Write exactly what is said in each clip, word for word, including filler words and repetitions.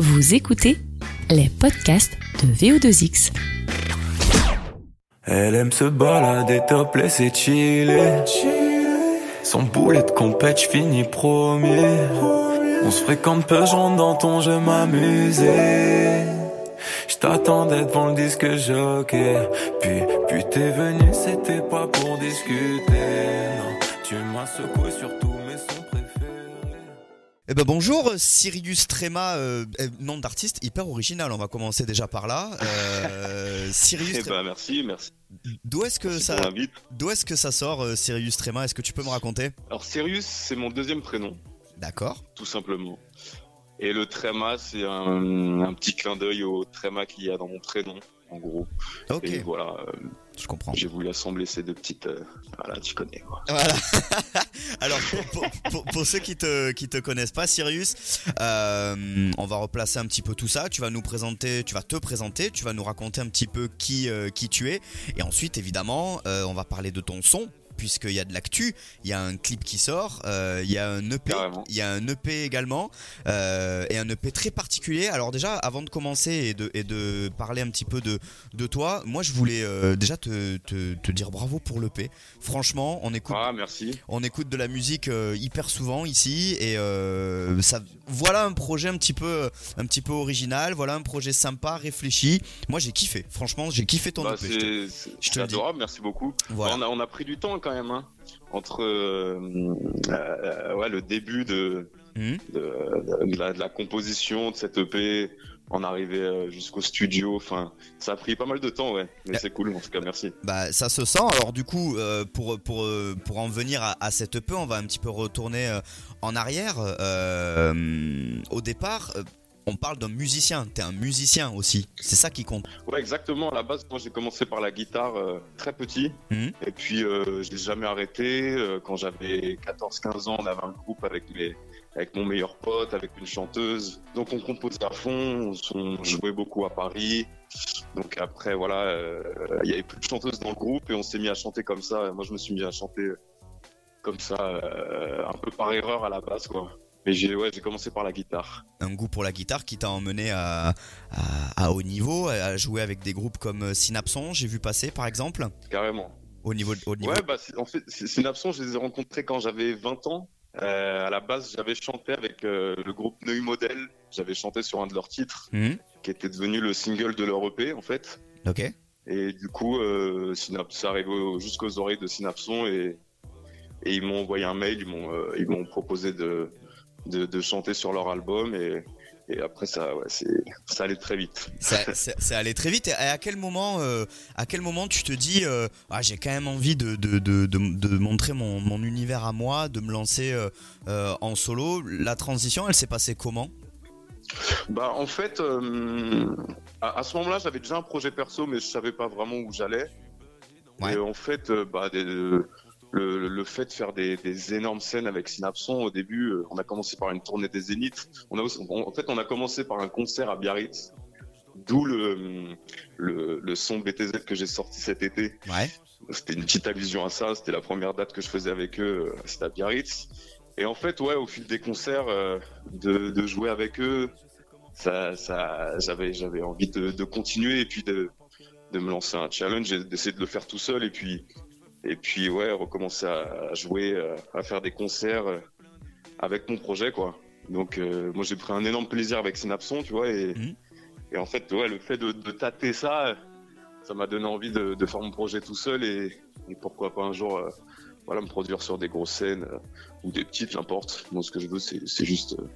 Vous écoutez les podcasts de V O deux X. Elle aime se balader, top, laisser chiller. Son boulet de compète, j'finis premier. On se fréquente peu, j'rentre dans ton jeu, m'amuser. J't'attendais devant le disque jockey. Puis, puis t'es venu, c'était pas pour discuter. Non, tu m'as secoué sur tous mes sons préférés. Eh ben bonjour, Sirius Tréma, euh, nom d'artiste hyper original, on va commencer déjà par là. Euh, Sirius Tréma. Eh ben merci, merci. D'où est-ce que Merci ça D'où est-ce que ça sort euh, Sirius Tréma? Est-ce que tu peux me raconter? Alors Sirius, c'est mon deuxième prénom. D'accord. Tout simplement. Et le Tréma, c'est un, un petit clin d'œil au Tréma qu'il y a dans mon prénom, en gros. Ok. Et voilà. Euh, Je comprends. J'ai voulu assembler ces deux petites. Euh, voilà, tu connais quoi. Voilà. Alors, pour, pour, pour ceux qui te qui te connaissent pas, Sirius, euh, on va replacer un petit peu tout ça. Tu vas nous présenter, tu vas te présenter, tu vas nous raconter un petit peu qui euh, qui tu es, et ensuite évidemment, euh, on va parler de ton son. Puisqu'il y a de l'actu, il y a un clip qui sort, euh, il y a un E P, Carrément. il y a un E P également, euh, et un E P très particulier. Alors déjà, avant de commencer et de, et de parler un petit peu de, de toi, moi je voulais euh, déjà te, te, te dire bravo pour l'E P. Franchement, on écoute, ah, merci. on écoute de la musique euh, hyper souvent ici, et euh, ça, voilà un projet un petit peu, un petit peu original, voilà un projet sympa, réfléchi. Moi j'ai kiffé, franchement j'ai kiffé ton bah, E P. C'est, je te, c'est, je te c'est adorable, merci beaucoup. Voilà. On a, on a pris du temps quand Quand même, hein. Entre euh, euh, ouais, le début de, mmh. de, de, de, la, de la composition de cette E P, en arrivait jusqu'au studio, enfin, ça a pris pas mal de temps, ouais. Mais bah, c'est cool, en tout cas, merci. Bah, ça se sent. Alors, du coup, euh, pour pour pour en venir à, à cette E P, on va un petit peu retourner euh, en arrière. Euh, au départ. Euh, On parle d'un musicien, t'es un musicien aussi, c'est ça qui compte. Ouais, exactement, à la base, moi j'ai commencé par la guitare euh, très petit, mmh. et puis euh, je l'ai jamais arrêté. Euh, quand j'avais quatorze quinze ans, on avait un groupe avec, mes, avec mon meilleur pote, avec une chanteuse. Donc on composait à fond, on, on jouait beaucoup à Paris. Donc après, voilà, euh, il y avait plus de chanteuses dans le groupe et on s'est mis à chanter comme ça. Moi je me suis mis à chanter comme ça, euh, un peu par erreur à la base, quoi. Mais j'ai, ouais, j'ai commencé par la guitare. Un goût pour la guitare qui t'a emmené à, à, à haut niveau, à jouer avec des groupes comme Synapson, j'ai vu passer par exemple. Carrément. Au niveau, au niveau... Ouais, bah, en fait, Synapson, je les ai rencontrés quand j'avais vingt ans. Euh, à la base, j'avais chanté avec euh, le groupe Nu Modèle. J'avais chanté sur un de leurs titres, mmh. qui était devenu le single de leur E P en fait. Ok. Et du coup, euh, Synapson, ça arrivait jusqu'aux oreilles de Synapson et, et ils m'ont envoyé un mail, ils m'ont, euh, ils m'ont proposé de... De, de chanter sur leur album et, et après ça, ouais, c'est, ça allait très vite. Ça, ça, ça allait très vite. Et à quel moment, euh, à quel moment tu te dis euh, ah, j'ai quand même envie de, de, de, de, de montrer mon, mon univers à moi, de me lancer euh, euh, en solo? La transition, elle s'est passée comment? Bah en fait, euh, à, à ce moment-là, j'avais déjà un projet perso, mais je savais pas vraiment où j'allais. Ouais. Et en fait, euh, bah des, euh, Le, le fait de faire des, des énormes scènes avec Synapson, au début, on a commencé par une tournée des Zéniths. On a aussi, on, en fait, on a commencé par un concert à Biarritz, d'où le, le, le son B T Z que j'ai sorti cet été. Ouais. C'était une petite allusion à ça. C'était la première date que je faisais avec eux. C'était à Biarritz. Et en fait, ouais, au fil des concerts, euh, de, de jouer avec eux, ça, ça, j'avais, j'avais envie de, de continuer et puis de, de me lancer un challenge et d'essayer de le faire tout seul et puis. Et puis ouais, recommencer à jouer, à faire des concerts avec mon projet quoi. Donc euh, moi j'ai pris un énorme plaisir avec Synapson, tu vois, et, mmh. et en fait ouais, le fait de, de tâter ça, ça m'a donné envie de, de faire mon projet tout seul et, et pourquoi pas un jour euh, voilà, me produire sur des grosses scènes euh, ou des petites, n'importe. Moi ce que je veux c'est, c'est juste... Euh,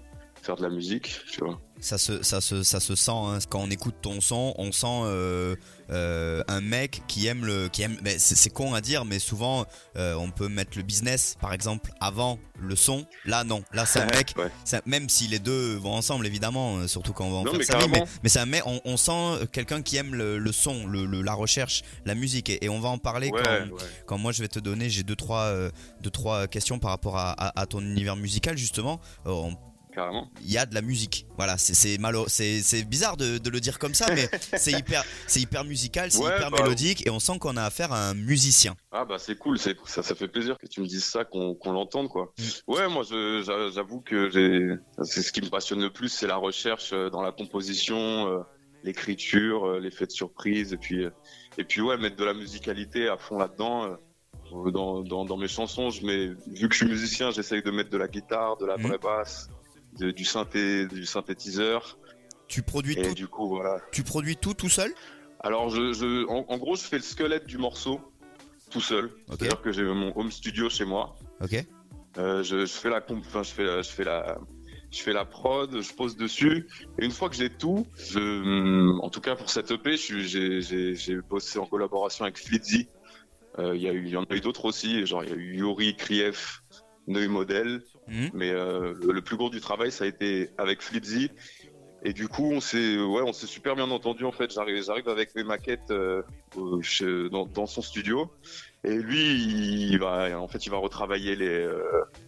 faire de la musique, tu vois. Ça se, ça se, ça se sent, hein. Quand on écoute ton son, on sent euh, euh, un mec qui aime le... Qui aime, mais c'est, c'est con à dire, mais souvent, euh, on peut mettre le business, par exemple, avant le son. Là, non. Là, c'est un mec, ouais. c'est, même si les deux vont ensemble, évidemment, surtout quand on va en non, faire mais ça. Carrément. Mais, mais c'est un mec, on, on sent quelqu'un qui aime le, le son, le, le, la recherche, la musique. Et, et on va en parler ouais, quand, ouais. quand moi, je vais te donner, j'ai deux, trois, euh, deux, trois questions par rapport à, à, à ton univers musical, justement. Euh, on Carrément. Il y a de la musique. Voilà, c'est c'est, malo- c'est, c'est bizarre de, de le dire comme ça, mais c'est hyper c'est hyper musical, c'est ouais, hyper bah, mélodique, et on sent qu'on a affaire à un musicien. Ah bah c'est cool, c'est ça, ça fait plaisir que tu me dises ça, qu'on qu'on l'entende quoi. Mm. Ouais, moi je, j'avoue que j'ai c'est ce qui me passionne le plus, c'est la recherche dans la composition, l'écriture, l'effet de surprise, et puis et puis ouais, mettre de la musicalité à fond là-dedans. Dans, dans, dans mes chansons, je mets, vu que je suis musicien, j'essaye de mettre de la guitare, de la vraie basse, de, du, synthé, du synthétiseur. Tu produis et tout. Du coup, voilà. Tu produis tout tout seul ? Alors, je, je, en, en gros, je fais le squelette du morceau tout seul. Okay. C'est-à-dire que j'ai mon home studio chez moi. Ok. Euh, je, je fais la comp, enfin, je fais, je fais la. Je fais la prod, je pose dessus, et une fois que j'ai tout, je, en tout cas pour cette E P, je, j'ai, j'ai, j'ai bossé en collaboration avec Flitzy. Il euh, y, y en a eu d'autres aussi, genre il y a eu Yuri Kriev, Nu Modèle, mmh. mais euh, le, le plus gros du travail ça a été avec Flitzy, et du coup on s'est, ouais, on s'est super bien entendu en fait. J'arrive, j'arrive avec mes maquettes euh, chez, dans, dans son studio, et lui il, il va, en fait il va retravailler les, euh,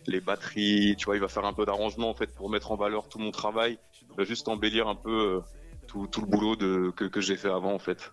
les batteries, tu vois, il va faire un peu d'arrangement en fait pour mettre en valeur tout mon travail, il va juste embellir un peu euh, tout, tout le boulot de, que, que j'ai fait avant en fait.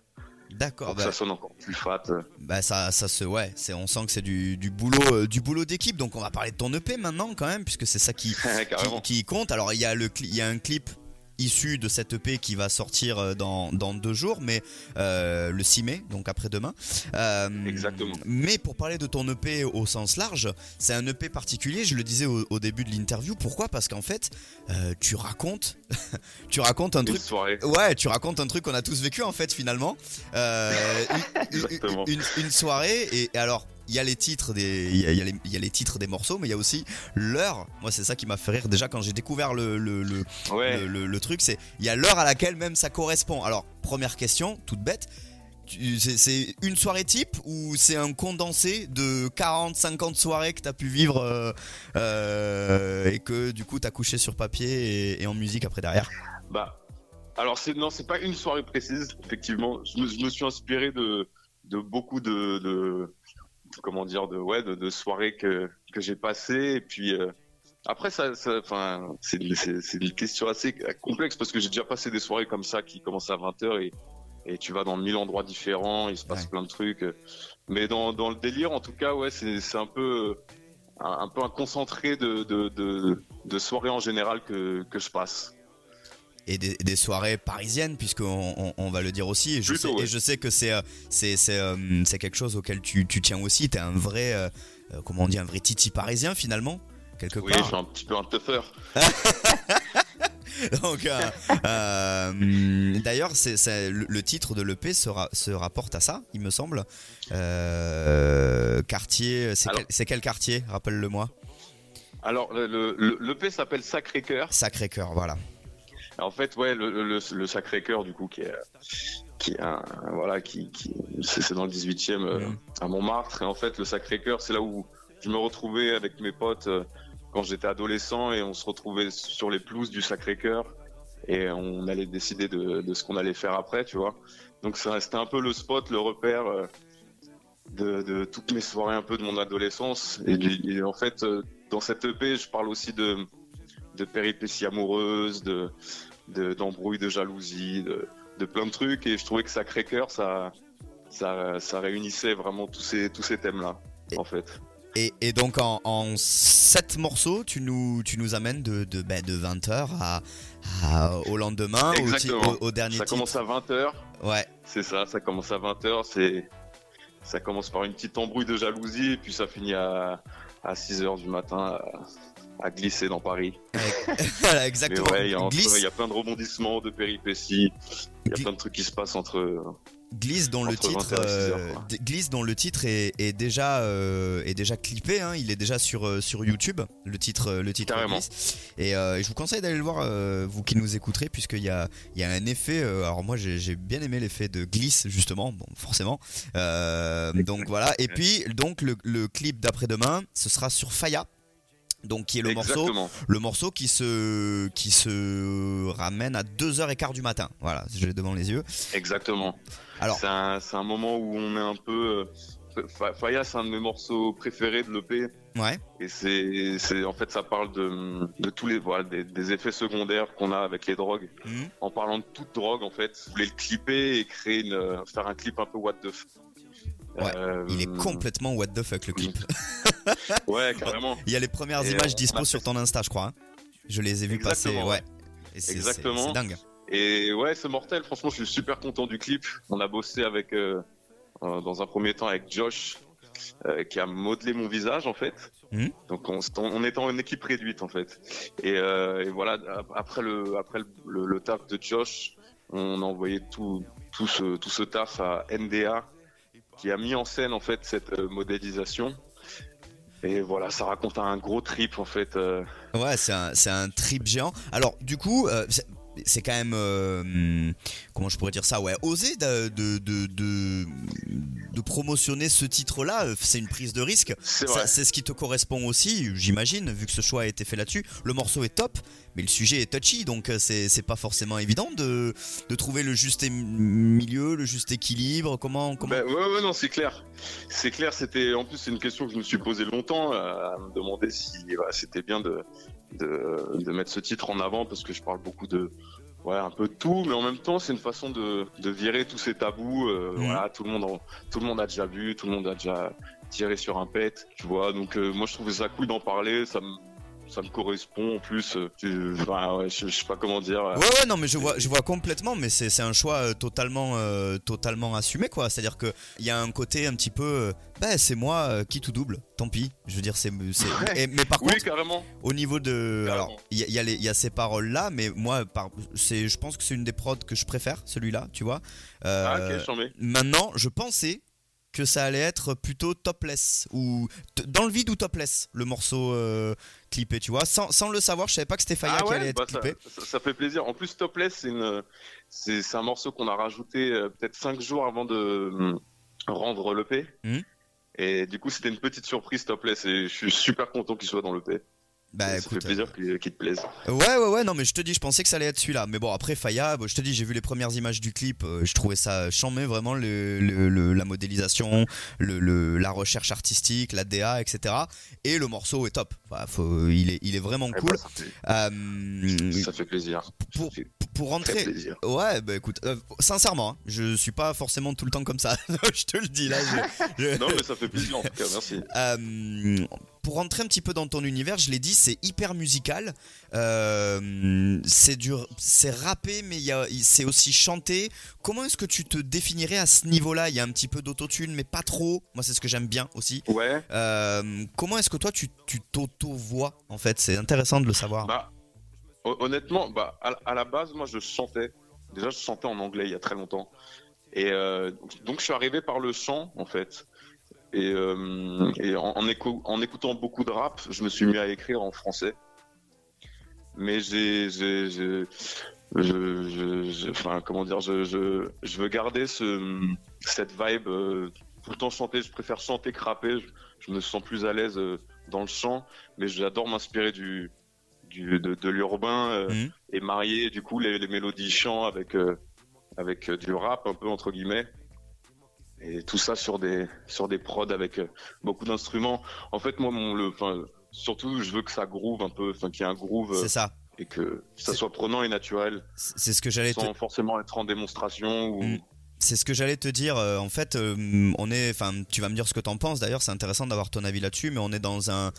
D'accord. Donc bah, ça sonne encore plus fat. Bah ça, ça se, ouais, c'est, on sent que c'est du, du boulot, euh, du boulot d'équipe. Donc on va parler de ton E P maintenant quand même, puisque c'est ça qui, qui, qui compte. Alors il y a le, il y a un clip issu de cette E P qui va sortir dans, dans deux jours, mais euh, le six mai, donc après-demain. Euh, Exactement. Mais pour parler de ton E P au sens large, c'est un E P particulier, je le disais au, au début de l'interview. Pourquoi ? Parce qu'en fait, euh, tu racontes tu racontes un une truc... Soirée. Ouais, tu racontes un truc qu'on a tous vécu en fait, finalement. Euh, Exactement. Une, une, une soirée, et, et alors... Il y a les titres des, il y a, il y a les titres des morceaux, mais il y a aussi l'heure. Moi, c'est ça qui m'a fait rire déjà quand j'ai découvert le, le, le, ouais. le, le, le truc. C'est, il y a l'heure à laquelle même ça correspond. Alors, première question, toute bête. C'est, c'est une soirée type ou c'est un condensé de quarante, cinquante soirées que t'as pu vivre euh, euh, et que du coup t'as couché sur papier et, et en musique après derrière ? Bah, alors c'est, non, c'est pas une soirée précise. Effectivement, je me, je me suis inspiré de, de beaucoup de, de... comment dire, de, ouais, de, de soirées que, que j'ai passées, et puis euh, après ça, ça c'est, c'est, c'est une question assez complexe parce que j'ai déjà passé des soirées comme ça qui commencent à vingt heures et, et tu vas dans mille endroits différents, il se passe ouais. plein de trucs, mais dans, dans le délire en tout cas, ouais, c'est, c'est un peu un, un peu un concentré de, de, de, de soirées en général que, que je passe. Et des, des soirées parisiennes, puisqu'on on, on va le dire aussi, et je, Plutôt, sais, ouais. et je sais que c'est, c'est, c'est, c'est quelque chose auquel tu, tu tiens aussi. T'es un vrai, euh, comment on dit, un vrai titi parisien finalement, quelque oui, part. Oui, je suis un petit peu un teufeur. Donc, euh, euh, d'ailleurs, c'est, c'est, le titre de l'E P se, ra, se rapporte à ça, il me semble. Euh, quartier, c'est quel, c'est quel quartier ? Rappelle-le-moi. Alors, le, le, l'E P s'appelle Sacré-Cœur. Sacré-Cœur, voilà. En fait, ouais, le, le, le Sacré-Cœur, du coup, qui est, qui est un, voilà, qui, qui, c'est, c'est dans le dix-huitième, euh, à Montmartre. Et en fait, le Sacré-Cœur, c'est là où je me retrouvais avec mes potes euh, quand j'étais adolescent, et on se retrouvait sur les pelouses du Sacré-Cœur et on allait décider de, de ce qu'on allait faire après, tu vois. Donc, ça, c'était un peu le spot, le repère euh, de, de toutes mes soirées un peu de mon adolescence. Et, et en fait, euh, dans cette E P, je parle aussi de... de péripéties amoureuses, de, de, d'embrouilles, de jalousie, de, de plein de trucs, et je trouvais que Sacré-Cœur, ça, ça, ça réunissait vraiment tous ces, tous ces thèmes-là, et, en fait. Et, et donc, en, en sept morceaux, tu nous, tu nous amènes de, de, ben, de vingt heures à, à, au lendemain, au, au, au dernier ça titre. Ça commence à vingt heures, ouais. C'est ça, ça commence à vingt heures, c'est, ça commence par une petite embrouille de jalousie, et puis ça finit à, à six heures du matin, à... à glisser dans Paris. Voilà, exactement. Mais ouais, il y a entre, glisse. Il y a plein de rebondissements, de péripéties. Il y a plein de trucs qui se passent entre. Glisse dont le titre, euh, glisse dont le titre est, est déjà euh, est déjà clippé, hein. Il est déjà sur sur YouTube. Le titre, le titre. Carrément. Glisse. Et, euh, et je vous conseille d'aller le voir, euh, vous qui nous écouterez, puisqu'il y a il y a un effet. Euh, alors moi j'ai, j'ai bien aimé l'effet de glisse justement, bon forcément. Euh, donc voilà. Et puis donc le, le clip d'après-demain, ce sera sur Faya. Donc qui est le morceau, le morceau qui se, qui se ramène à deux heures quinze du matin. Voilà, j'ai devant les yeux. Exactement. Alors, c'est un, c'est un moment où on est un peu Faya, c'est un de mes morceaux préférés de l'E P. Ouais. Et c'est, c'est, en fait, ça parle de, de tous les, voilà, des, des effets secondaires qu'on a avec les drogues. Mmh. En parlant de toute drogue, en fait, je voulais le clipper et créer une, faire un clip un peu what the fuck. Ouais, euh... il est complètement what the fuck le clip. Ouais, carrément. Il y a les premières et images dispo fait... sur ton Insta, je crois. Hein. Je les ai vues passer. Ouais. Et c'est, exactement. C'est, c'est dingue. Et ouais, c'est mortel. Franchement, je suis super content du clip. On a bossé avec, euh, euh, dans un premier temps, avec Josh, euh, qui a modelé mon visage en fait. Mmh. Donc on, on était en une équipe réduite en fait. Et, euh, et voilà, après le, après le, le, le taf de Josh, on a envoyé tout, tout ce, tout ce taf à N D A, qui a mis en scène en fait cette euh, modélisation. Et voilà, ça raconte un gros trip en fait. Euh... Ouais, c'est un, c'est un trip géant. Alors du coup, euh, c'est, c'est quand même euh, comment je pourrais dire ça, ouais, oser de de de de, de promotionner ce titre-là. C'est une prise de risque. C'est, ça, c'est ce qui te correspond aussi, j'imagine, vu que ce choix a été fait là-dessus. Le morceau est top, mais le sujet est touchy, donc c'est c'est pas forcément évident de de trouver le juste milieu, le juste équilibre. Comment comment bah, ouais, ouais, non, c'est clair. C'est clair, c'était, en plus c'est une question que je me suis posée longtemps, euh, à me demander si bah, c'était bien de, de de mettre ce titre en avant, parce que je parle beaucoup de, ouais, un peu de tout, mais en même temps c'est une façon de de virer tous ces tabous. Euh, mmh. Voilà, tout le monde en, tout le monde a déjà vu, tout le monde a déjà tiré sur un pet, tu vois. Donc euh, moi je trouvais ça cool d'en parler, ça me ça me correspond en plus. Euh, bah, ouais, je, je sais pas comment dire. Euh. Ouais, ouais, non, mais je vois, je vois complètement. Mais c'est, c'est un choix totalement, euh, totalement assumé, quoi. C'est-à-dire que il y a un côté un petit peu, euh, ben c'est moi euh, qui tout double. Tant pis. Je veux dire, c'est, c'est ouais. Et, mais par contre, oui, carrément. Au niveau de, carrément. Alors, il y a, y a les, il y a ces paroles là, mais moi, par, c'est, je pense que c'est une des prods que je préfère, celui-là, tu vois. Euh, ah, ok, j'en mets. Maintenant, je pensais que ça allait être plutôt topless, ou t- dans le vide ou topless, le morceau euh, clippé, tu vois. Sans, sans le savoir, je savais pas que c'était Faya ah qui ouais, allait bah être clippé. Ça, ça, ça fait plaisir. En plus, topless, c'est, une, c'est, c'est un morceau qu'on a rajouté euh, peut-être cinq jours avant de mm. rendre l'E P. Mm. Et du coup, c'était une petite surprise, topless, et je suis super content qu'il soit dans l'E P. Bah, ça écoute, fait plaisir euh... qu'il te plaise. Ouais, ouais, ouais, non, mais je te dis, je pensais que ça allait être celui-là. Mais bon, après, Faya, je te dis, j'ai vu les premières images du clip, je trouvais ça chambé, vraiment, le, le, le, la modélisation, le, le, la recherche artistique, la D A, et cetera. Et le morceau est top. Enfin, faut, il, est, il est vraiment ouais, cool. Bah, ça, fait... Euh... ça fait plaisir. Pour, pour, pour rentrer. Ouais, bah écoute, euh, sincèrement, hein, je suis pas forcément tout le temps comme ça. Je te le dis, là. Je, je... Non, mais ça fait plaisir, en tout cas, merci. Euh... Pour rentrer un petit peu dans ton univers, je l'ai dit, c'est hyper musical, euh, c'est dur, c'est rappé, mais y a, c'est aussi chanté. Comment est-ce que tu te définirais à ce niveau-là ? Il y a un petit peu d'autotune, mais pas trop. Moi, c'est ce que j'aime bien aussi. Ouais. Euh, comment est-ce que toi, tu, tu t'auto-vois, en fait ? C'est intéressant de le savoir. Bah, honnêtement, bah, à la base, moi, je chantais. Déjà, je chantais en anglais il y a très longtemps. Et euh, donc, je suis arrivé par le chant, en fait. Et, euh, et en, en, éco- en écoutant beaucoup de rap, je me suis mis à écrire en français. Mais j'ai, j'ai, j'ai je, je, je, enfin, comment dire, je, je, je veux garder ce, cette vibe euh, tout le temps chanter. Je préfère chanter que rapper. Je, je me sens plus à l'aise euh, dans le chant, mais j'adore m'inspirer du, du de, de l'urbain euh, mmh. et marier du coup les, les mélodies chant avec euh, avec euh, du rap un peu entre guillemets. Et tout ça sur des sur des prods avec beaucoup d'instruments. En fait, moi, mon le, enfin, surtout, je veux que ça groove un peu, enfin, qu'il y ait un groove. C'est ça. Et que ça c'est... soit prenant et naturel. C'est ce que j'allais sans te... forcément être en démonstration ou. Mm. C'est ce que j'allais te dire. En fait, on est, enfin, tu vas me dire ce que t'en penses. D'ailleurs, c'est intéressant d'avoir ton avis là-dessus. Mais on est dans un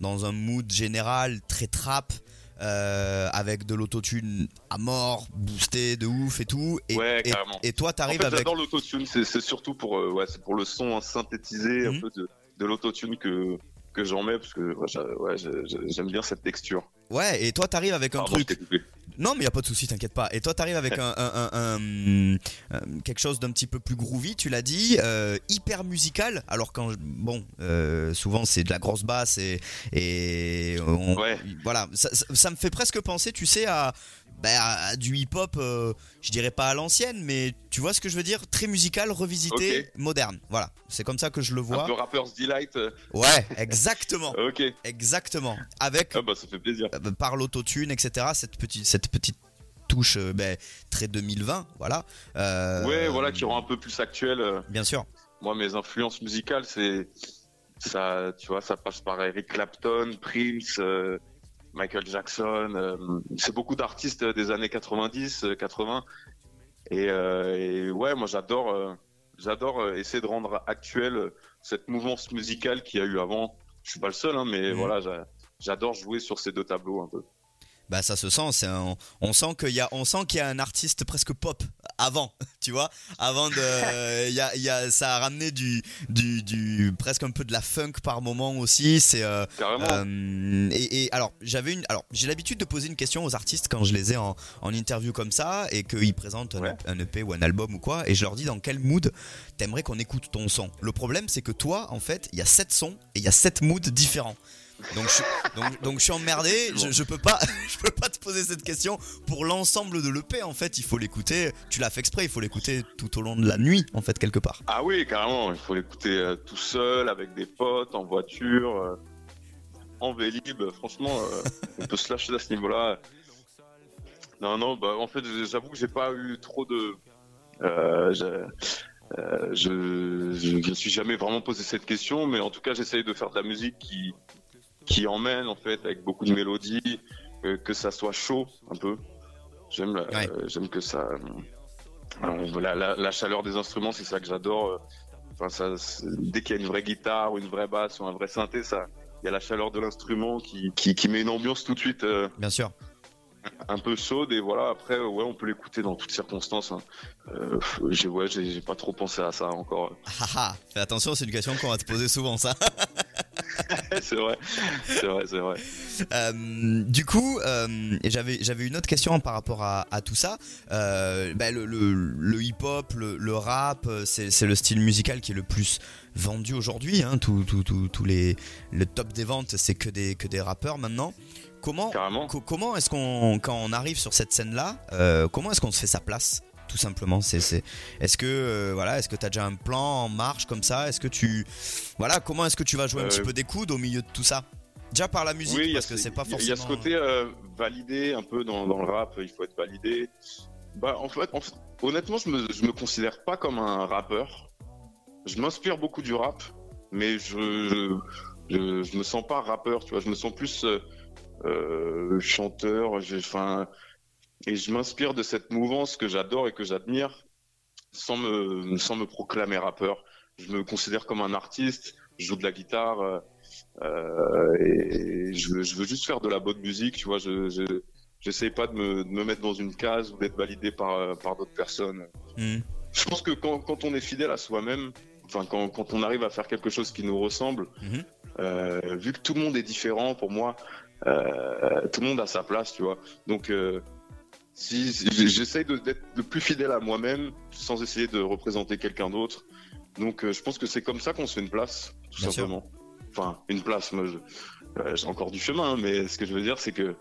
dans un mood général très trap. Euh, avec de l'autotune à mort, boosté de ouf et tout. Et, ouais, et, et toi, t'arrives en fait, avec. J'adore l'autotune, c'est, c'est surtout pour, euh, ouais, c'est pour le son hein, synthétisé, mm-hmm. un peu de, de l'autotune que, que j'en mets, parce que ouais, j'a, ouais, j'a, j'aime bien cette texture. Ouais, et toi, t'arrives avec un ah, truc. Bon, non, mais y a pas de souci, t'inquiète pas. Et toi, t'arrives avec un, un, un, un, un quelque chose d'un petit peu plus groovy, tu l'as dit, euh, hyper musical. Alors quand je, bon, euh, souvent c'est de la grosse basse et, et on, ouais. voilà. Ça, ça, ça me fait presque penser, tu sais, à, bah, à du hip-hop. Euh, je dirais pas à l'ancienne, mais tu vois ce que je veux dire, très musical, revisité, okay. moderne. Voilà, c'est comme ça que je le vois. Un peu Rapper's Delight. Ouais, exactement. Ok. Exactement. Avec. Ah bah ça fait plaisir. Par l'autotune, et cetera. Cette petite cette petite touche ben, très deux mille vingt, voilà. Euh, ouais, voilà, qui rend un peu plus actuel. Euh, bien sûr. moi, mes influences musicales, c'est ça, tu vois, ça passe par Eric Clapton, Prince, euh, Michael Jackson. Euh, c'est beaucoup d'artistes des années quatre-vingt-dix, quatre-vingts. Et, euh, et ouais, moi, j'adore, euh, j'adore essayer de rendre actuelle cette mouvance musicale qu'il y a eu avant. Je suis pas le seul, hein, mais mmh. voilà, j'a, j'adore jouer sur ces deux tableaux un peu. Bah ça se sent, c'est un, on sent qu'il y a on sent qu'il y a un artiste presque pop avant, tu vois, avant de euh, y a, y a, ça a ramené du, du du presque un peu de la funk par moment aussi, c'est euh, euh, et, et alors j'avais une alors j'ai l'habitude de poser une question aux artistes quand je les ai en, en interview comme ça et qu'ils présentent un, ouais. un E P ou un album ou quoi, et je leur dis dans quel mood t'aimerais qu'on écoute ton son. Le problème c'est que toi en fait il y a sept sons et il y a sept moods différents. Donc je, donc, donc je suis emmerdé, je, je, peux pas, je peux pas te poser cette question pour l'ensemble de l'E P en fait, il faut l'écouter, tu l'as fait exprès, il faut l'écouter tout au long de la nuit en fait quelque part. Ah oui carrément, il faut l'écouter euh, tout seul, avec des potes, en voiture, euh, en Vélib, franchement euh, on peut se lâcher à ce niveau-là. Non non, bah, en fait j'avoue que j'ai pas eu trop de... Euh, j'ai... Euh, je ne me suis jamais vraiment posé cette question, mais en tout cas j'essaye de faire de la musique qui... qui emmène en fait avec beaucoup de mélodies, euh, que ça soit chaud un peu. J'aime la, ouais. euh, j'aime que ça. Euh, la, la, la chaleur des instruments, c'est ça que j'adore. Enfin, ça, dès qu'il y a une vraie guitare ou une vraie basse ou un vrai synthé, ça, il y a la chaleur de l'instrument qui, qui, qui met une ambiance tout de suite. Euh, Bien sûr. Un peu chaude et voilà. Après, ouais, on peut l'écouter dans toutes circonstances. Hein. Euh, j'ai, ouais, j'ai, j'ai pas trop pensé à ça encore. Ah ah, fais attention, c'est une question qu'on va te poser souvent, ça. C'est vrai, c'est vrai, c'est vrai. Euh, du coup, euh, j'avais, j'avais une autre question par rapport à, à tout ça. Euh, bah le, le, le hip-hop, le, le rap, c'est, c'est le style musical qui est le plus vendu aujourd'hui. Hein. Tout, tout, tout, tout les, le top des ventes, c'est que des, que des rappeurs maintenant. Comment, co- comment est-ce qu'on, quand on arrive sur cette scène-là, euh, comment est-ce qu'on se fait sa place ? Tout simplement, c'est, c'est... Est-ce que euh, voilà, est-ce que t'as déjà un plan en marche comme ça ? Est-ce que tu voilà, comment est-ce que tu vas jouer un euh... petit peu des coudes au milieu de tout ça ? Déjà par la musique, oui, parce que ce, c'est pas forcément. Il y a ce côté euh, validé un peu dans, dans le rap, il faut être validé. Bah en fait, en fait honnêtement, je me je me considère pas comme un rappeur. Je m'inspire beaucoup du rap, mais je je, je, je me sens pas rappeur, tu vois. Je me sens plus euh, euh, chanteur. Enfin. Et je m'inspire de cette mouvance que j'adore et que j'admire sans me, sans me proclamer rappeur. Je me considère comme un artiste, je joue de la guitare euh, et je, je veux juste faire de la bonne musique, tu vois. Je, je, j'essaye pas de me, de me mettre dans une case ou d'être validé par, par d'autres personnes. Mmh. Je pense que quand, quand on est fidèle à soi-même, enfin, quand, quand on arrive à faire quelque chose qui nous ressemble, mmh. euh, vu que tout le monde est différent, pour moi, euh, tout le monde a sa place, tu vois. Donc, euh, Si, si, j'essaye de, d'être le plus fidèle à moi-même sans essayer de représenter quelqu'un d'autre. Donc euh, je pense que c'est comme ça qu'on se fait une place, tout Bien simplement. Sûr. Enfin, une place, moi je, euh, j'ai encore du chemin, hein, mais ce que je veux dire c'est que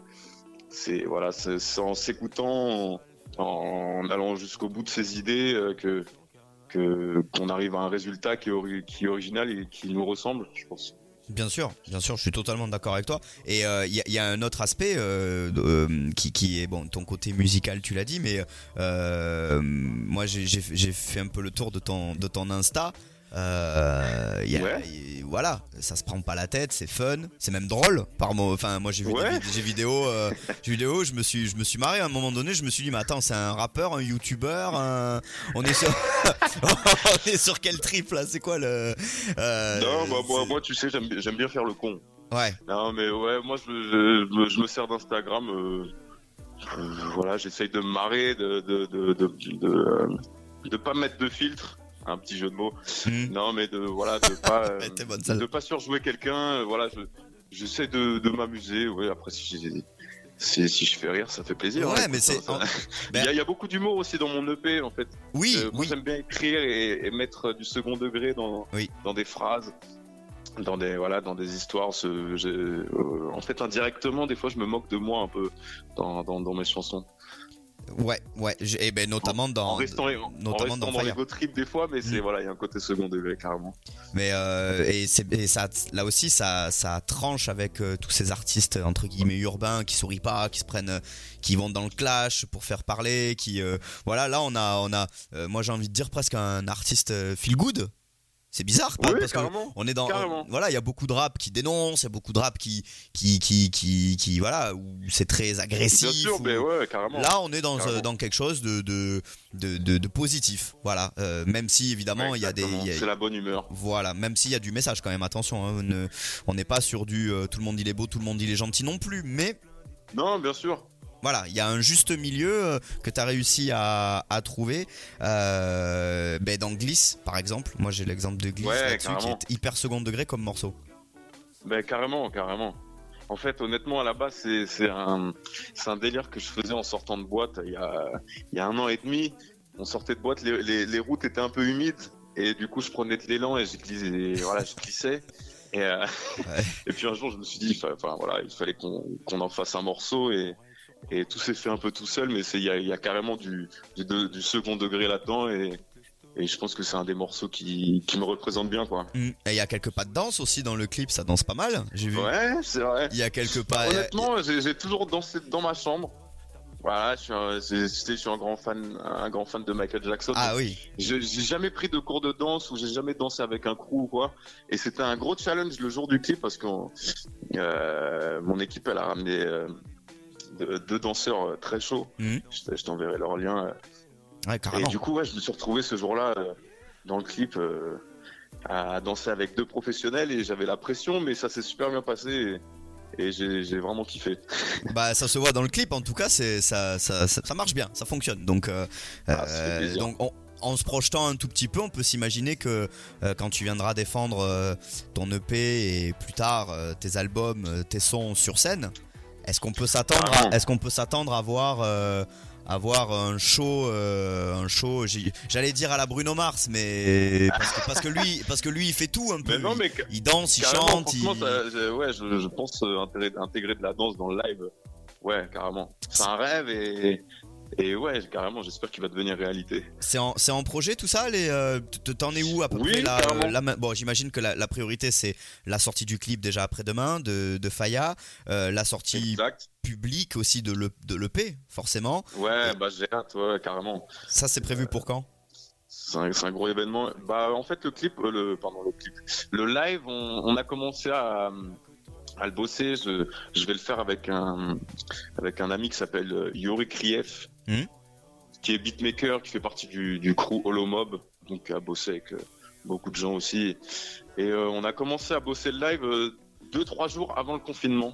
c'est, voilà, c'est, c'est en s'écoutant, en, en allant jusqu'au bout de ses idées euh, que, que, qu'on arrive à un résultat qui est, ori- qui est original et qui nous ressemble, je pense. Bien sûr, bien sûr, je suis totalement d'accord avec toi. Et il euh, y, y a un autre aspect euh, euh, qui, qui est bon, ton côté musical, tu l'as dit, mais euh, moi j'ai, j'ai, j'ai fait un peu le tour de ton, de ton Insta. Euh, y a, ouais. y, voilà, ça se prend pas la tête, c'est fun, c'est même drôle. Par mo- enfin, moi j'ai vu ouais. des, des vidéos, euh, j'ai vidéo, je me suis, je me suis marré à un moment donné. Je me suis dit, mais attends, c'est un rappeur, un youtubeur, un... on est sur, on est sur quel trip là ? C'est quoi le euh, Non, bah, moi, moi, tu sais, j'aime, j'aime bien faire le con. Ouais. Non, mais ouais, moi, je, je, je, je me sers d'Instagram. Euh, euh, voilà, j'essaye de me marrer, de, de, de, de, de, de, de pas mettre de filtre. Un petit jeu de mots. Mmh. Non, mais de voilà, de pas euh, de pas surjouer quelqu'un. Voilà, je, j'essaie de, de m'amuser. Ouais, après si, si si je fais rire, ça fait plaisir. Ouais, ouais mais c'est. Ça, ça. Ben... Il, y a, il y a beaucoup d'humour aussi dans mon E P en fait. Oui. Euh, moi oui. J'aime bien écrire et, et mettre du second degré dans oui. dans des phrases, dans des voilà, dans des histoires. Ce, j'ai, euh, en fait, indirectement, des fois, je me moque de moi un peu dans dans, dans mes chansons. Ouais, ouais, et eh ben notamment dans, en restant, en, notamment en dans, dans l'ego trip des fois, mais c'est mmh. voilà, il y a un côté second degré carrément. Mais euh, et, c'est, et ça, là aussi, ça, ça tranche avec euh, tous ces artistes entre guillemets urbains qui sourient pas, qui se prennent, qui vont dans le clash pour faire parler, qui euh, voilà, là on a, on a, euh, moi j'ai envie de dire presque un artiste feel good. C'est bizarre, pas, oui, parce qu'on est dans on, voilà, il y a beaucoup de rap qui dénonce, il y a beaucoup de rap qui qui qui qui, qui voilà, où c'est très agressif. Bien sûr, ou, mais ouais, carrément. Là, on est dans euh, dans quelque chose de de de, de, de positif, voilà. Euh, même si évidemment, il ouais, y a des y a, c'est la bonne humeur. Voilà, même s'il y a du message quand même, attention hein, ne, on n'est pas sur du euh, tout le monde il est beau, tout le monde il est gentil non plus, mais non, bien sûr. Voilà, il y a un juste milieu que tu as réussi à, à trouver. Euh, ben dans Glisse, par exemple, moi j'ai l'exemple de Glisse ouais, là-dessus carrément. Qui est hyper second degré comme morceau. Ben carrément, carrément. En fait, honnêtement, à la base, c'est, c'est, un, c'est un délire que je faisais en sortant de boîte il y a, il y a un an et demi. On sortait de boîte, les, les, les routes étaient un peu humides et du coup, je prenais de l'élan et je glissais. Voilà, je glissais. Et, euh, ouais. Et puis un jour, je me suis dit, enfin, voilà, il fallait qu'on, qu'on en fasse un morceau et. Et tout s'est fait un peu tout seul, mais il y, y a carrément du, du, du second degré là-dedans. Et, et je pense que c'est un des morceaux qui, qui me représente bien, quoi. Mmh. Et il y a quelques pas de danse aussi dans le clip, ça danse pas mal, j'ai vu. Ouais, c'est vrai. Il y a quelques pas. Honnêtement, a... j'ai, j'ai toujours dansé dans ma chambre. Voilà, je suis un, je, je suis un grand fan, un grand fan de Michael Jackson. Ah oui. Je, j'ai jamais pris de cours de danse ou j'ai jamais dansé avec un crew ou quoi. Et c'était un gros challenge le jour du clip parce que euh, mon équipe, elle a ramené. Euh, deux danseurs très chauds, mmh. Je t'enverrai leur lien. Ouais, et du coup, ouais, je me suis retrouvé ce jour-là dans le clip euh, à danser avec deux professionnels et j'avais la pression, mais ça s'est super bien passé et, et j'ai, j'ai vraiment kiffé. Bah, ça se voit dans le clip, en tout cas, c'est, ça, ça, ça, ça marche bien, ça fonctionne. Donc, euh, ah, euh, donc on, en se projetant un tout petit peu, on peut s'imaginer que euh, quand tu viendras défendre euh, ton E P et plus tard euh, tes albums, euh, tes sons sur scène. Est-ce qu'on peut s'attendre à, est-ce qu'on peut s'attendre à voir, euh, à voir un show, euh, un show, j'allais dire à la Bruno Mars, mais parce que, parce que lui, parce que lui, il fait tout un peu. Mais non, mais il, il danse, il chante. Il... Ça, ouais, je, je pense intégrer, intégrer de la danse dans le live. Ouais, carrément. C'est un rêve et. Et ouais, carrément, j'espère qu'il va devenir réalité. C'est en, c'est en projet tout ça les, euh, t'en es où à peu oui, près là, la, bon, j'imagine que la, la priorité c'est la sortie du clip déjà après-demain de, de Faya, euh, la sortie exact. Publique aussi de, le, de l'E P, forcément. Ouais, et... bah j'ai hâte, ouais, carrément. Ça c'est prévu euh, pour quand ? c'est un, c'est un gros événement. Bah en fait, le clip, euh, le, pardon, le clip, le live, on, on a commencé à. à le bosser, je, je vais le faire avec un, avec un ami qui s'appelle Yuri Kriev, mmh. qui est beatmaker, qui fait partie du, du crew Holomob, donc à bosser avec beaucoup de gens aussi. Et euh, on a commencé à bosser le live deux trois euh, jours avant le confinement.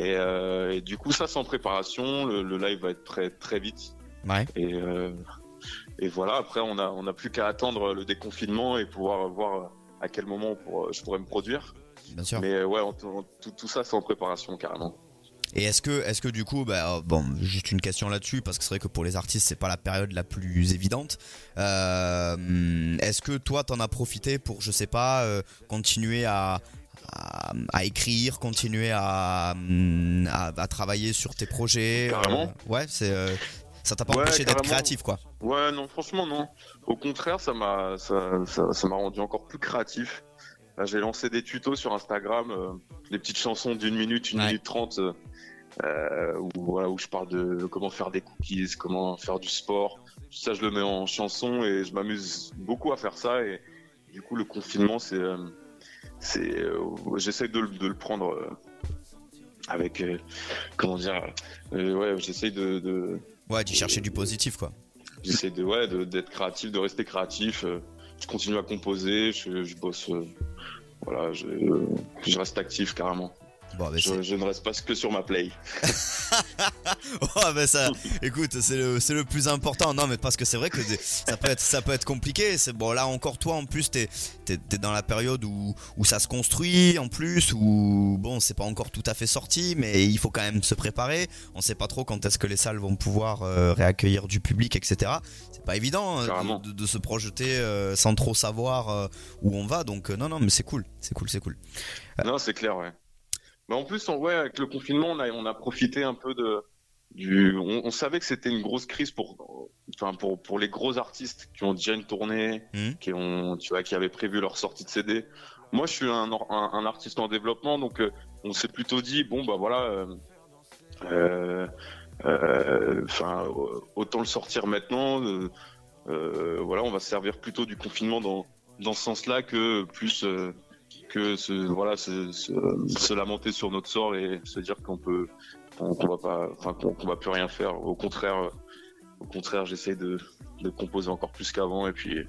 Et, euh, et du coup, ça, c'est en préparation, le, le live va être prêt très vite. Ouais. Et, euh, et voilà, après, on a, on a plus qu'à attendre le déconfinement et pouvoir voir à quel moment pour, je pourrais me produire. Bien sûr. Mais ouais, on, on, tout, tout ça c'est en préparation carrément. Et est-ce que, est-ce que du coup, bah, bon, juste une question là-dessus, parce que c'est vrai que pour les artistes c'est pas la période la plus évidente. Euh, est-ce que toi t'en as profité pour, je sais pas, euh, continuer à, à, à écrire, continuer à, à, à travailler sur tes projets ? Carrément. Euh, ouais, c'est, euh, ça t'a pas ouais, empêché carrément. D'être créatif quoi ? Ouais, non, franchement non. Au contraire, ça m'a, ça, ça, ça m'a rendu encore plus créatif. Là, j'ai lancé des tutos sur Instagram, euh, des petites chansons d'une minute, une ouais. minute trente, euh, où, voilà, où je parle de comment faire des cookies, comment faire du sport. Ça, je le mets en chanson et je m'amuse beaucoup à faire ça. Et du coup, le confinement, c'est, euh, c'est, euh, j'essaie de, de le prendre euh, avec, euh, comment dire, euh, ouais, j'essaie de, de. Ouais, d'y chercher euh, du positif, quoi. J'essaie de, ouais, de, d'être créatif, de rester créatif. Euh, Je continue à composer, je, je bosse, euh, voilà, je, euh, je reste actif carrément. Bon, ben je, je ne reste pas que sur ma play. Oh, ben ça, écoute, c'est le, c'est le plus important. Non, mais parce que c'est vrai que ça peut être, ça peut être compliqué. C'est, bon, là encore, toi, en plus, t'es, t'es, t'es dans la période où, où ça se construit, en plus, où bon, c'est pas encore tout à fait sorti, mais il faut quand même se préparer. On sait pas trop quand est-ce que les salles vont pouvoir euh, réaccueillir du public, et cetera. C'est pas évident euh, de, de se projeter euh, sans trop savoir euh, où on va. Donc, euh, non, non, mais c'est cool, c'est cool, c'est cool. Euh, non, c'est clair, ouais. Mais en plus, on, ouais, avec le confinement, on a, on a profité un peu de, du, on, on savait que c'était une grosse crise pour, enfin pour, pour les gros artistes qui ont déjà une tournée, mmh. qui ont, tu vois, qui avaient prévu leur sortie de C D. Moi, je suis un, un, un artiste en développement, donc euh, on s'est plutôt dit, bon bah voilà, euh, euh, euh, enfin autant le sortir maintenant. Euh, euh, voilà, on va se servir plutôt du confinement dans dans ce sens-là que plus euh, que se, voilà, se, se, se lamenter sur notre sort et se dire qu'on peut, qu'on, qu'on va pas, enfin qu'on, qu'on va plus rien faire. Au contraire, euh, au contraire, j'essaie de, de composer encore plus qu'avant et puis.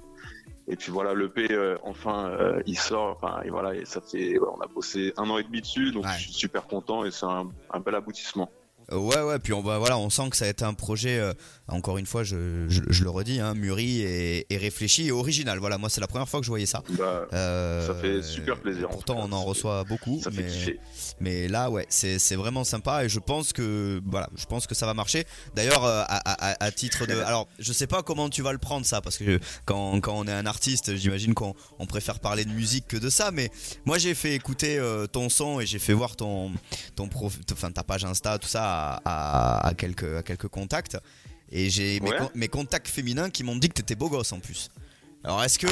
Et puis voilà, l'E P, euh, enfin, euh, il sort. Enfin, et voilà, et ça fait, on a bossé un an et demi dessus, donc ouais. Je suis super content et c'est un, un bel aboutissement. Ouais, ouais. Puis on va, voilà, on sent que ça a été un projet. Euh, encore une fois, je, je, je le redis, hein, mûri et, et réfléchi et original. Voilà, moi, c'est la première fois que je voyais ça. Bah, euh, ça fait super plaisir. Pourtant, en on en reçoit beaucoup. Ça mais, fait kiffer. Mais là, ouais, c'est, c'est vraiment sympa et je pense que, voilà, je pense que ça va marcher. D'ailleurs, à, à, à titre de, alors, je sais pas comment tu vas le prendre ça, parce que quand, quand on est un artiste, j'imagine qu'on on préfère parler de musique que de ça. Mais moi, j'ai fait écouter euh, ton son et j'ai fait voir ton, ton prof, enfin ta page Insta, tout ça. À, à, à, quelques, à quelques contacts et j'ai ouais. mes, con, mes contacts féminins qui m'ont dit que t'étais beau gosse en plus. Alors est-ce que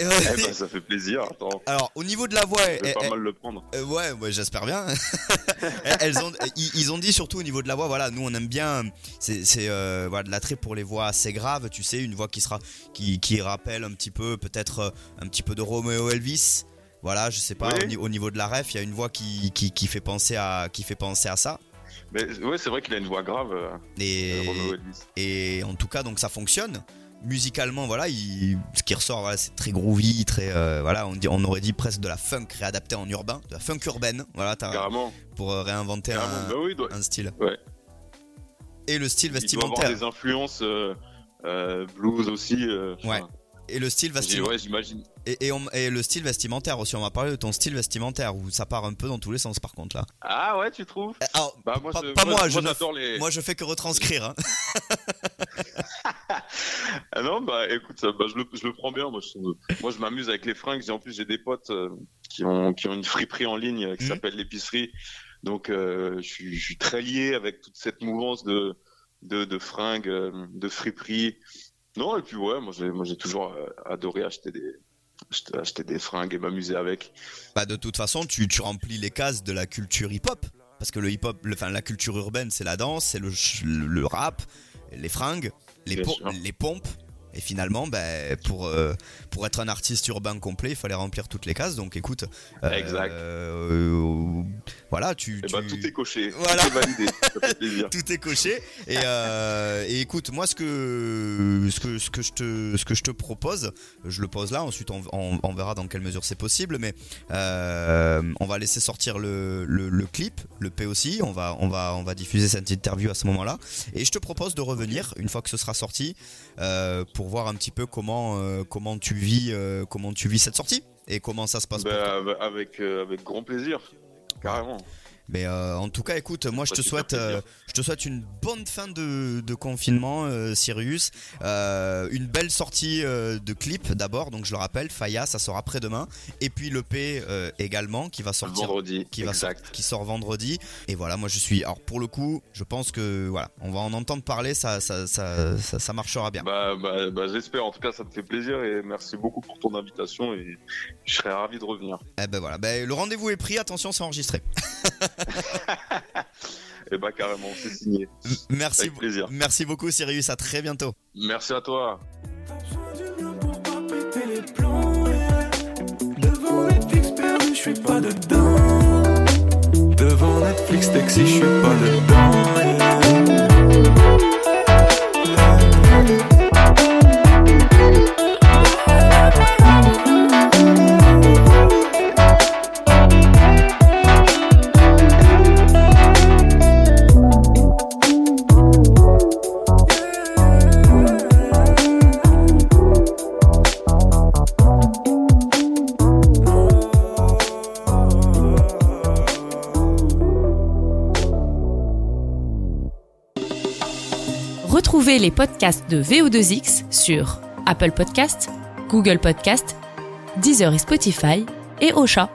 eh ben, ça fait plaisir. Attends. Alors au niveau de la voix, elle, pas elle, mal le prendre. Euh, ouais, ouais, j'espère bien. Elles ont, ils, ils ont dit surtout au niveau de la voix, voilà, nous on aime bien, c'est, c'est euh, voilà, de l'attrait pour les voix assez graves, tu sais, une voix qui sera, qui, qui rappelle un petit peu, peut-être un petit peu de Roméo Elvis. Voilà, je sais pas, oui. Au niveau de la ref, il y a une voix qui, qui, qui, fait penser à, qui fait penser à ça. Mais ouais, c'est vrai qu'il a une voix grave. Euh, et, euh, et en tout cas, donc ça fonctionne. Musicalement, voilà, il, ce qui ressort, voilà, c'est très groovy, très, euh, voilà, on, dit, on aurait dit presque de la funk réadaptée en urbain, de la funk urbaine. Voilà, carrément. Pour euh, réinventer un, ben oui, doit, un style. Ouais. Et le style vestimentaire. Il doit avoir des influences euh, euh, blues aussi. Euh, ouais. Et le style vestimentaire. Ouais, j'imagine. Et, et, on, et le style vestimentaire aussi, on m'a parlé de ton style vestimentaire où ça part un peu dans tous les sens par contre là. Ah ouais, tu trouves ? Alors, bah, moi, pas, je, pas moi, moi, je moi, j'adore les... moi je fais que retranscrire. Hein. Ah non, bah écoute, ça, bah, je, le, je le prends bien. Moi je, moi je m'amuse avec les fringues. J'ai, en plus, j'ai des potes euh, qui, ont, qui ont une friperie en ligne euh, qui mmh. s'appelle l'épicerie. Donc euh, je, suis, je suis très lié avec toute cette mouvance de, de, de fringues, de friperie. Non, et puis ouais, moi j'ai, moi, j'ai toujours adoré acheter des. acheter des fringues et m'amuser avec. Bah de toute façon tu, tu remplis les cases de la culture hip-hop, parce que le hip-hop, le, enfin la culture urbaine c'est la danse, c'est le, le, le rap, les fringues, les, po- les pompes, et finalement bah, pour, euh, pour être un artiste urbain complet il fallait remplir toutes les cases, donc écoute euh, exact. Euh, euh, voilà tu, tu... Bah, tout est coché, voilà. Tout est validé. Ça fait plaisir. Tout est coché et, euh, et écoute moi ce que, ce, que, ce, que je te, ce que je te propose, je le pose là, ensuite on, on, on verra dans quelle mesure c'est possible, mais euh, on va laisser sortir le, le, le clip, le P aussi, on va, on, va, on va diffuser cette interview à ce moment là et je te propose de revenir une fois que ce sera sorti euh, pour voir un petit peu comment euh, comment tu vis euh, comment tu vis cette sortie et comment ça se passe. Bah, avec euh, avec grand plaisir, carrément. Mais euh, en tout cas, écoute, moi je te souhaite euh, je te souhaite une bonne fin de de confinement, euh, Sirius, euh, une belle sortie euh, de clip d'abord. Donc je le rappelle, Faya, ça sort après-demain, et puis l'E P euh, également qui va sortir vendredi, qui exact. va qui sort vendredi. Et voilà, moi je suis. Alors pour le coup, je pense que voilà, on va en entendre parler, ça ça ça ça, ça marchera bien. Bah, bah bah j'espère. En tout cas, ça me fait plaisir et merci beaucoup pour ton invitation et je serais ravi de revenir. Eh ben voilà, ben le rendez-vous est pris. Attention, c'est enregistré. Et bah carrément, c'est signé. Merci, avec plaisir. Merci beaucoup Sirius, à très bientôt. Merci à toi. Devant Netflix perdu, je suis pas dedans. Devant Netflix taxi, je suis pas dedans. Trouvez les podcasts de V O deux X sur Apple Podcasts, Google Podcasts, Deezer et Spotify et Ocha.